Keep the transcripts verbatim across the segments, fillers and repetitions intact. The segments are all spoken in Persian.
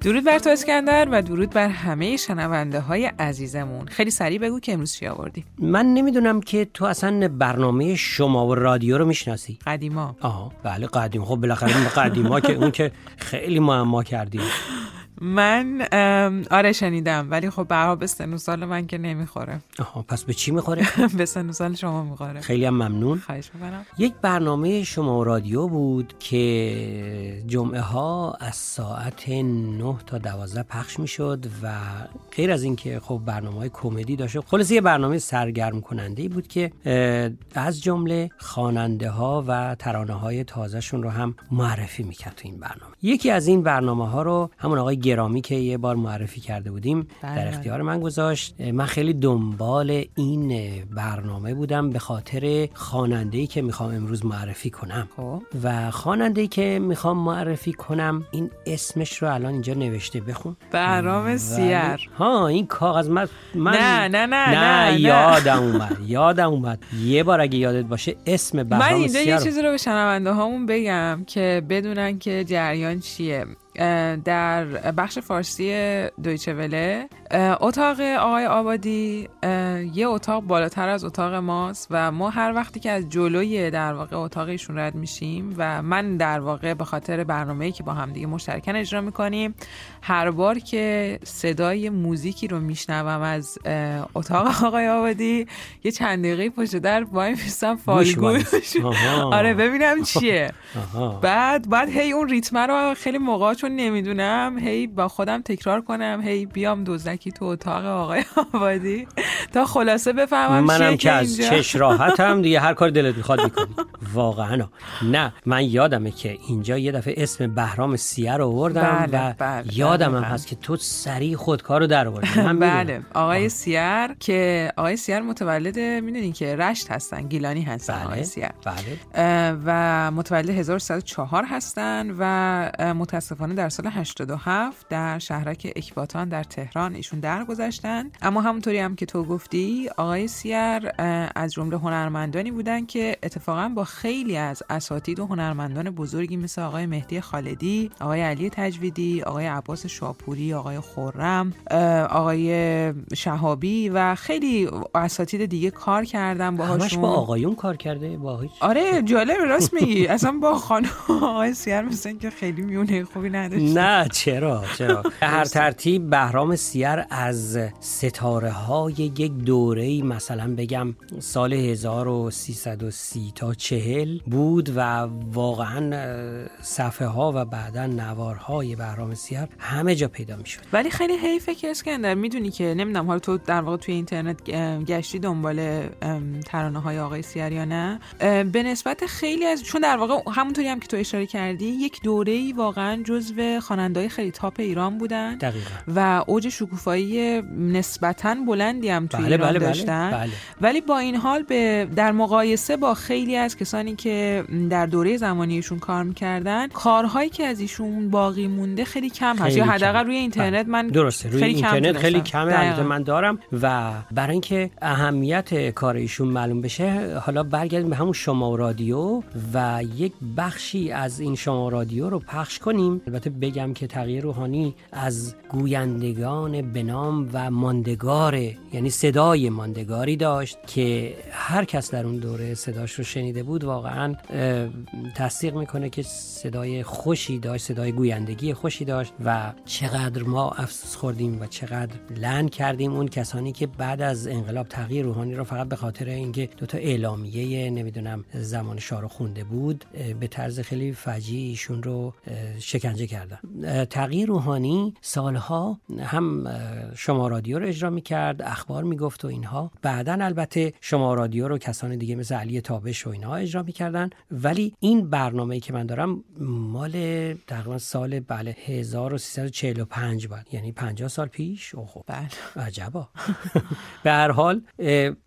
درود بر تو اسکندر و درود بر همه شنونده های عزیزمون. خیلی سریع بگو که امروز چی آوردی. من نمیدونم که تو اصلا برنامه شما و رادیو رو میشناسی. قدیما. آها بله قدیم. خب بالاخره قدیما که اون که خیلی معما کردیم. من آره شنیدم ولی خب برها به سن و سال من که نمیخوره. آها پس به چی میخوره؟ به سن و سال شما میخوره. خیلی هم ممنون. خواهش میکنم. یک برنامه شما و رادیو بود که جمعه ها از ساعت نه تا دوازده پخش میشد و غیر از این که خب برنامه‌های کمدی داشت، خلاص یه برنامه سرگرم کننده بود که از جمله خواننده ها و ترانه های تازه شون رو هم معرفی میکرد تو این برنامه. یکی از این برنامه ها رو همون آقای گرامی که یه بار معرفی کرده بودیم در اختیار من گذاشت. من خیلی دنبال این برنامه بودم به خاطر خواننده‌ای که میخوام امروز معرفی کنم. خب. و خواننده‌ای که میخوام معرفی کنم این اسمش رو الان اینجا نوشته، بخون. بهرام سیر. ها این کاغذ من من نه نه نه نه, نه یادم اومد یادم اومد یه بار اگه یادت باشه اسم بهرام سیر. من اینجا یه چیزی رو به شنونده هامون بگم که بدونن که جریان چیه. در بخش فارسی دویچه وله اتاق آقای آبادی یه اتاق بالاتر از اتاق ماست و ما هر وقتی که از جلوی در واقع اتاق ایشون رد میشیم و من در واقع به خاطر برنامه‌ای که با هم دیگه مشترکاً اجرا میکنیم هر بار که صدای موزیکی رو میشنوم از اتاق آقای آبادی یه چند دقیقه پشت در وای میستم فالگوش آره ببینم چیه. بعد بعد هی اون ریتم رو خیلی موقع چون نمیدونم هی با خودم تکرار کنم هی بیام دزدکی تو اتاق آقای آبادی تا خلاصه بفهمم چیه. منم که از چش راحتم دیگه، هر کار دلت میخواد میکنی واقعا. نه من یادمه که اینجا یه دفعه اسم بهرام سیر رو آوردم. بله، و بله، یادم بله. هم هست که تو سریع خودکار رو در آوردی. بله آقای آه. سیر که آقای سیر متولد میدونین که رشت هستن، گیلانی هستن. بله. آقای سیر بله. و متولد هزار و سیصد و چهار هستن و متاسفانه در سال هشتاد و هفت در شهرک اکباتان در تهران ایشون درگذشتن. اما همونطوری هم که تو گفتی آقای سیر از جمله هنرمندانی بودن که اتفاقا با خیلی از اساتید و هنرمندان بزرگی مثل آقای مهدی خالدی، آقای علی تجویدی، آقای عباس شاپوری، آقای خرم، آقای شهابی و خیلی اساتید دیگه کار کردن باهاشون. همش با آقایون کار کرده با هیچ. آره جالب راست میگی. اصلا با خانم آقای سیر مثلا که خیلی میونه خوبی نداشت. نه چرا چرا هر ترتیب بهرام سیر از ستاره های یک دوره‌ای مثلا بگم سال هزار و سیصد و سی تا چهل بود و واقعا صفحه ها و بعدا نوارهای بهرام سیر همه جا پیدا میشد. ولی خیلی حیفه که اسکندر میدونی که نمیدونم حالا تو در واقع توی اینترنت گشتی دنبال ترانه های آقای سیر یا نه، به نسبت خیلی از چون در واقع همونطوری هم که تو اشاره کردی یک دوره‌ای واقعا جزو خواننده‌های خیلی تاپ ایران بودن. دقیقا. و اوج شکوفایی نسبتاً بلندی هم توی بله ایران بله داشتن. بله بله. ولی با این حال به در مقایسه با خیلی از کسانی که در دوره زمانیشون کار می‌کردن کارهایی که از ایشون باقی مونده خیلی کم هست، یا حداقل روی اینترنت بله. من درسته روی خیلی اینترنت کم خیلی کمه. البته من دارم و برای اینکه اهمیت کار ایشون معلوم بشه حالا برگردیم به همون شما و رادیو و یک بخشی از این شما رادیو رو پخش کنیم. البته بگم که تقی روحانی از گویندگان بنام و ماندگاره، یعنی صدای ماندگاری داشت که هر کس در اون دوره صداش رو شنیده بود واقعا تصدیق میکنه که صدای خوشی داشت، صدای گویندگی خوشی داشت و چقدر ما افسوس خوردیم و چقدر لعن کردیم اون کسانی که بعد از انقلاب تقی روحانی رو فقط به خاطر اینکه دو تا اعلامیه نمیدونم زمان شاه رو خونده بود به طرز خیلی فجیع ایشون رو شکنجه کردن. تقی روحانی سالها هم شما رادیو رو اجرا می‌کرد، اخبار میگفت و اینها. بعدن البته شما رادیو رو کسان دیگه مثل علی تابش و اینها اجرا می‌کردن، ولی این برنامه‌ای که من دارم مال تقریبا سال بله هزار و سیصد و چهل و پنج بود، یعنی پنجاه سال پیش. اوه خب بله عجبا. به هر حال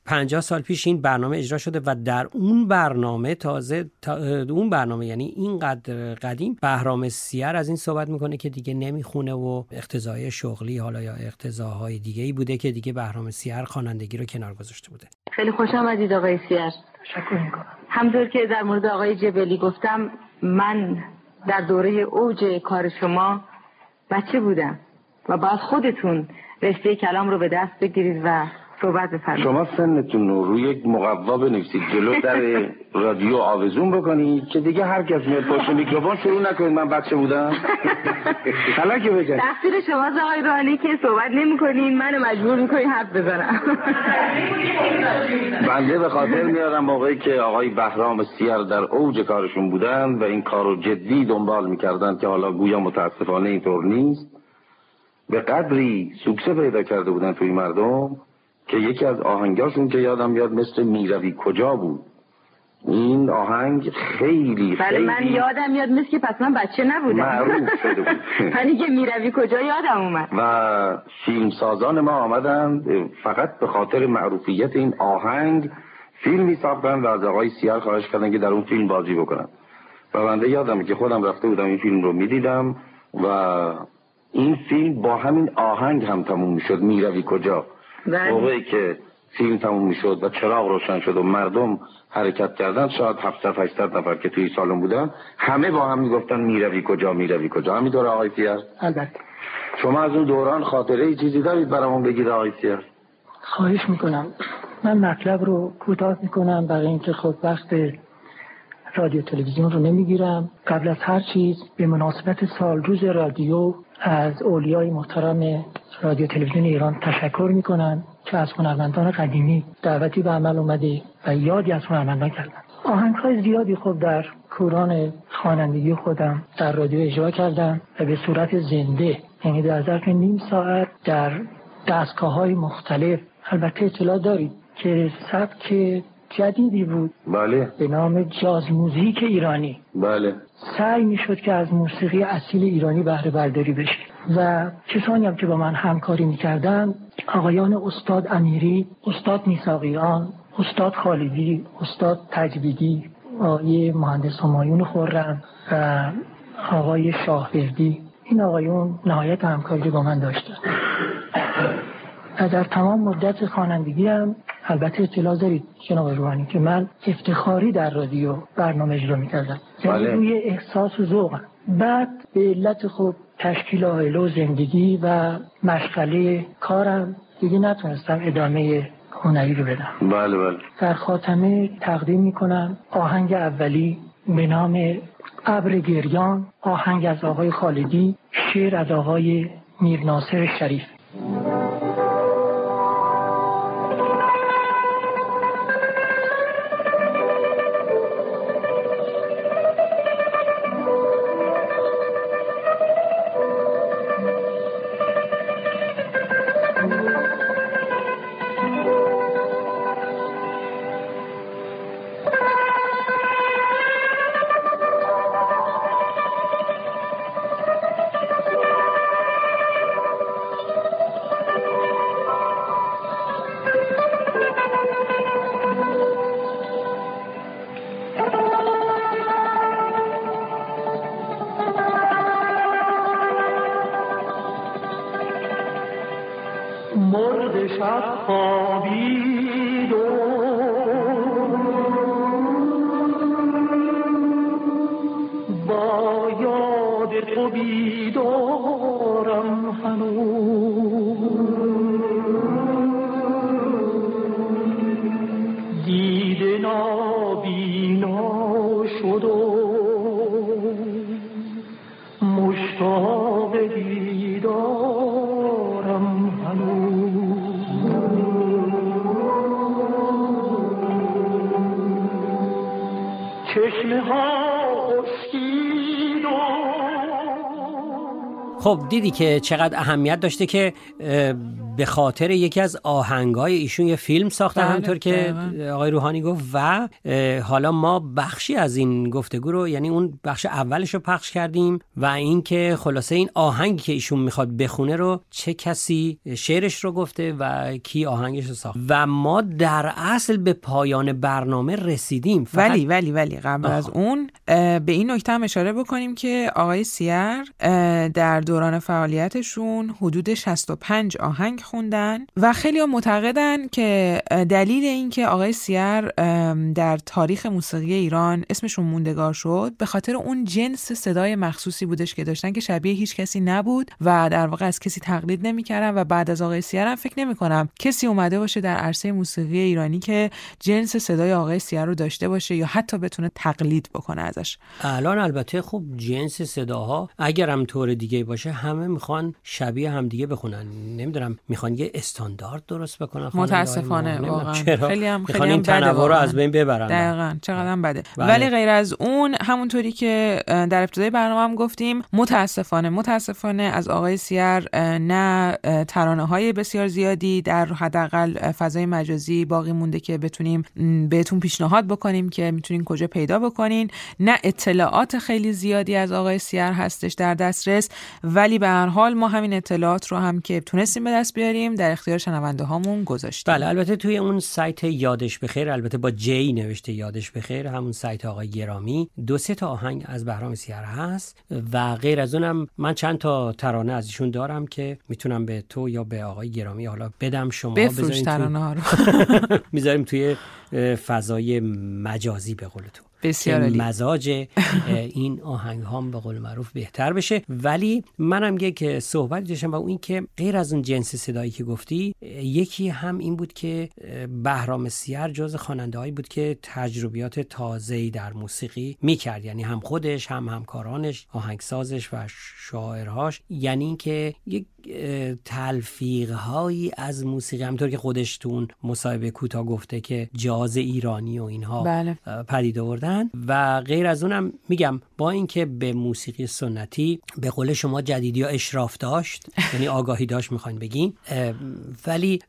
پنجاه سال پیش این برنامه اجرا شده و در اون برنامه تازه تا اون برنامه یعنی اینقدر قدیم بهرام سیر از این صحبت میکنه که دیگه نمیخونه و اقتضای شغلی حالا یا اقتضاهای دیگه‌ای بوده که دیگه بهرام سیر خوانندگی رو کنار گذاشته بوده. خیلی خوش آمدید آقای سیر. تشکر میکنم. همونطور که در مورد آقای جبلی گفتم، من در دوره اوج کار شما بچه بودم و باید خودتون رشته کلام رو به دست بگیرید و صحبت بفرمایید. شما سنتون رو روی یک مقوا بنویسید جلو در رادیو آویزون بکنید که دیگه هر کس میاد پشت میکروفون شروع نکنه من بچه بودم. حالا که بگم تقصیر شماست آقای روحانی که صحبت نمی‌کنین، منو مجبور می‌کنین حرف بزنم. بنده به خاطر میارم موقعی که آقای بهرام سیر در اوج کارشون بودن و این کارو جدی دنبال می‌کردن که حالا گویا متأسفانه اینطور نیست، به قدری سوکسه پیدا کرده بودن توی مردم که یکی از آهنگاشون که یادم یاد مثل میروی کجا بود. این آهنگ خیلی بله خیلی من یادم یاد مثل که پس من بچه نبودم، معروف شده بود. یعنی که میروی کجا یادم اومد و فیلمسازان ما آمدند فقط به خاطر معروفیت این آهنگ فیلمی ساختن و از آقای سیر خواهش کردن که در اون فیلم بازی بکنن و بنده یادمه که خودم رفته بودم این فیلم رو میدیدم و این فیلم با همین آهنگ هم تموم میشد، میروی کجا. موقعی که فیلم تموم میشد و چراغ روشن شد و مردم حرکت کردن، شاید هفتصد هشتصد نفر که توی سالن بودن همه با هم میگفتن میروی کجا میروی کجا. همین دوره آقای سیر. البته شما از اون دوران خاطره ای چیزی دارید برامون بگید آقای سیر؟ خواهش میکنم. من مطلب رو کوتاه میکنم برای اینکه خب وقت رادیو تلویزیون رو نمیگیرم. قبل از هر چیز به مناسبت سالروز رادیو از اولیای محترم رادیو تلویزیون ایران تشکر میکنن که از هنرمندان قدیمی دعوتی به عمل اومده و یادی از هنرمندان کردن. آهنگ‌های زیادی خوب در کوران خوانندگی خودم در رادیو اجرا کردم و به صورت زنده، یعنی در ظرف نیم ساعت در دستگاه‌های مختلف. البته اطلاع دارید که سبک جدیدی بود بله به نام جاز موزیک ایرانی. بله سعی میشد که از موسیقی اصیل ایرانی بهره برداری بشه و کسانی هم که با من همکاری میکردن، آقایان استاد امیری، استاد میساقیان، استاد خالدی، استاد تجویدی، آقای مهندس همایون خرم و آقای شاهوردی، این آقایون نهایت همکاری با من داشتن. در تمام مدت خوانندگی هم البته اطلاع دارید جناب روحانی که من افتخاری در رادیو برنامه اجرا می‌کردم، یعنی روی احساس و ذوقم. بعد به علت خوب تشکیل عائله و زندگی و مشغله کارم دیگه نتونستم ادامه هنری رو بدم. بله بله. در خاتمه تقدیم می‌کنم آهنگ اولی به نام ابر گریان، آهنگ از آقای خالدی، شعر از آقای میرناصر شریف. خب دیدی که چقدر اهمیت داشته که به خاطر یکی از آهنگای ایشون یه فیلم ساخته، همونطور که آقای روحانی گفت، و حالا ما بخشی از این گفتگو رو، یعنی اون بخش اولش رو پخش کردیم و اینکه خلاصه این آهنگی که ایشون میخواد بخونه رو چه کسی شعرش رو گفته و کی آهنگش رو ساخته و ما در اصل به پایان برنامه رسیدیم. ولی ولی ولی قبل آها. از اون به این نکته هم اشاره بکنیم که آقای سیر در دوران فعالیتشون حدود شصت و پنج آهنگ خوندن و خیلی‌ها معتقدن که دلیل این که آقای سیر در تاریخ موسیقی ایران اسمشون موندگار شد به خاطر اون جنس صدای مخصوصی بودش که داشتن که شبیه هیچ کسی نبود و در واقع از کسی تقلید نمی‌کردن و بعد از آقای سیر هم فکر نمی‌کنم کسی اومده باشه در عرصه موسیقی ایرانی که جنس صدای آقای سیر رو داشته باشه یا حتی بتونه تقلید بکنه ازش. الان البته خب جنس صداها اگرم طور دیگه باشه همه میخوان شبیه همدیگه بخونن، نمیدونم میخوان یه استاندارد درست بکنن. متاسفانه واقعا خیلی هم خیلی هم تنوع رو از بین ببرن. دقیقاً چقدر هم بده. بله. ولی غیر از اون همونطوری که در ابتدای برنامه هم گفتیم متاسفانه متاسفانه از آقای سیر نه ترانه‌های بسیار زیادی در حداقل فضای مجازی باقی مونده که بتونیم بهتون پیشنهاد بکنیم که میتونین کجا پیدا بکنین، نه اطلاعات خیلی زیادی از آقای سیر هستش در دسترس، ولی به هر حال ما همین اطلاعات رو هم که تونستیم به دست بیاریم در اختیار شنونده هامون گذاشتیم. بله البته توی اون سایت یادش بخیر، البته با جی نوشته یادش بخیر، همون سایت آقای گرامی، دو سه تا آهنگ از بهرام سیر هست و غیر از اونم من چند تا ترانه از ایشون دارم که میتونم به تو یا به آقای گرامی حالا بدم، شما بفروش ترانه ها رو میذاریم توی فضای مجازی به قول تو. بسیار عالی. مزاج این آهنگ هم به قول معروف بهتر بشه. ولی منم یک صحبت داشتم و اون که غیر از اون جنس صدایی که گفتی، یکی هم این بود که بهرام سیر جز خواننده‌ای بود که تجربیات تازه‌ای در موسیقی می‌کرد، یعنی هم خودش هم همکارانش، آهنگسازش و شاعرهاش، یعنی این که یک تلفیق‌هایی از موسیقی، همونطور که خودش تو اون مصاحبه کوتاه گفته که جاز ایرانی و اینها بله. پدید آوردن. و غیر از اونم میگم با اینکه به موسیقی سنتی به قول شما جدیدی ها اشراف داشت یعنی آگاهی داشت میخواین بگیم، ولی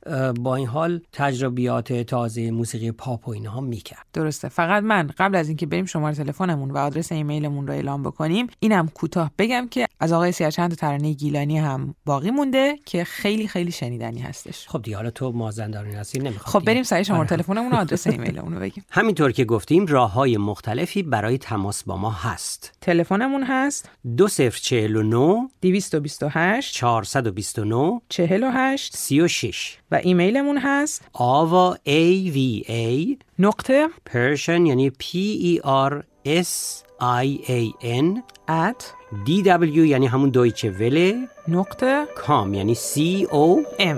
با این حال تجربیات تازه موسیقی پاپ و اینها میکرد. درسته. فقط من قبل از اینکه بریم شماره تلفنمون و آدرس ایمیلمون رو اعلام بکنیم، اینم کوتاه بگم که از آقای سیر چند ترانه گیلانی هم باقی مونده که خیلی خیلی شنیدنی هستش. خب دیگه حالا تو مازندرانی هستی نمیخوام. خب بریم سعی شماره تلفنمون و آدرس ایمیلمون رو بگیم. همینطور که گفتیم راههای مختلفی برای تماس با ما هست. تلفنمون هست دو صفر چهل و نه دویست و بیست و هشت چهارصد و بیست و نه چهل و هشت سی و شش و ایمیلمون هست آوا ای وی ای نقطه پرشن یعنی P E R S I A N at دی دبلیو یعنی همون دویچه وله نقطه کام یعنی C O M.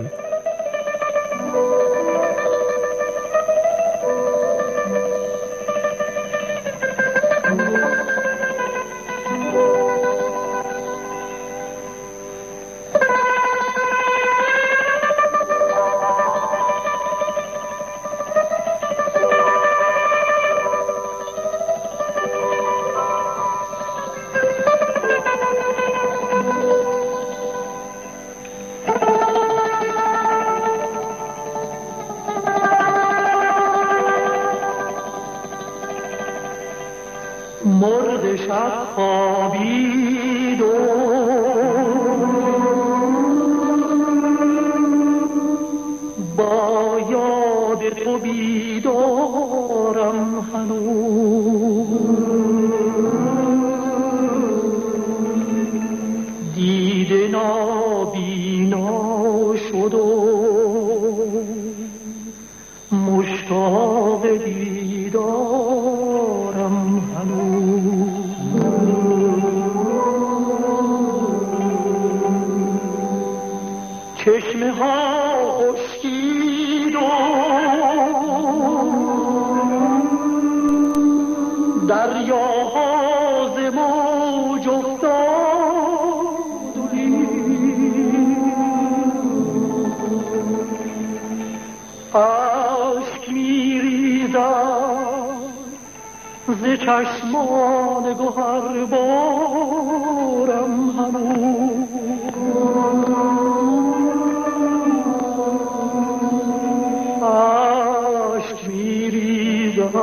چشمان گوهر بارم هنوز اشک میریزد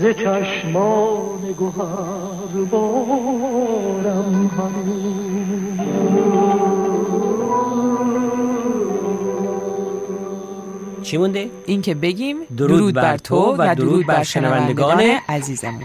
ز چشمان گوهر بارم هنوز. چی مونده؟ این که بگیم درود, درود بر تو و درود بر شنوندگان عزیزمون.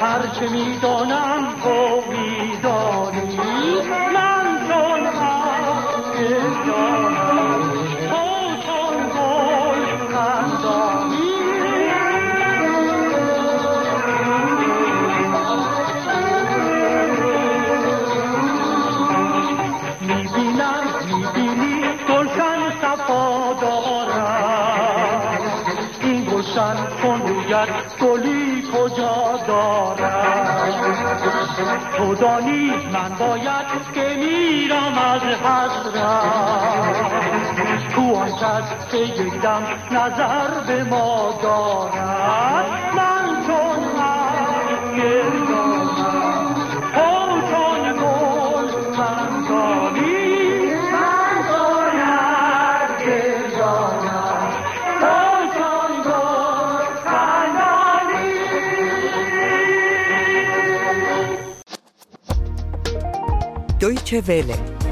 هرچه می دانم تو می دانی من دانم که دانم تو چون گل خندانی. می بینم می بینی گلشن صفا دارم این گلشن کن رویت گلی کجا دارم تو دانی من باید که میرم از حسرت تو آن کس که یک دم نظر به ما دارد من چون هم گردانم تو چون گل من دانی دویچه وله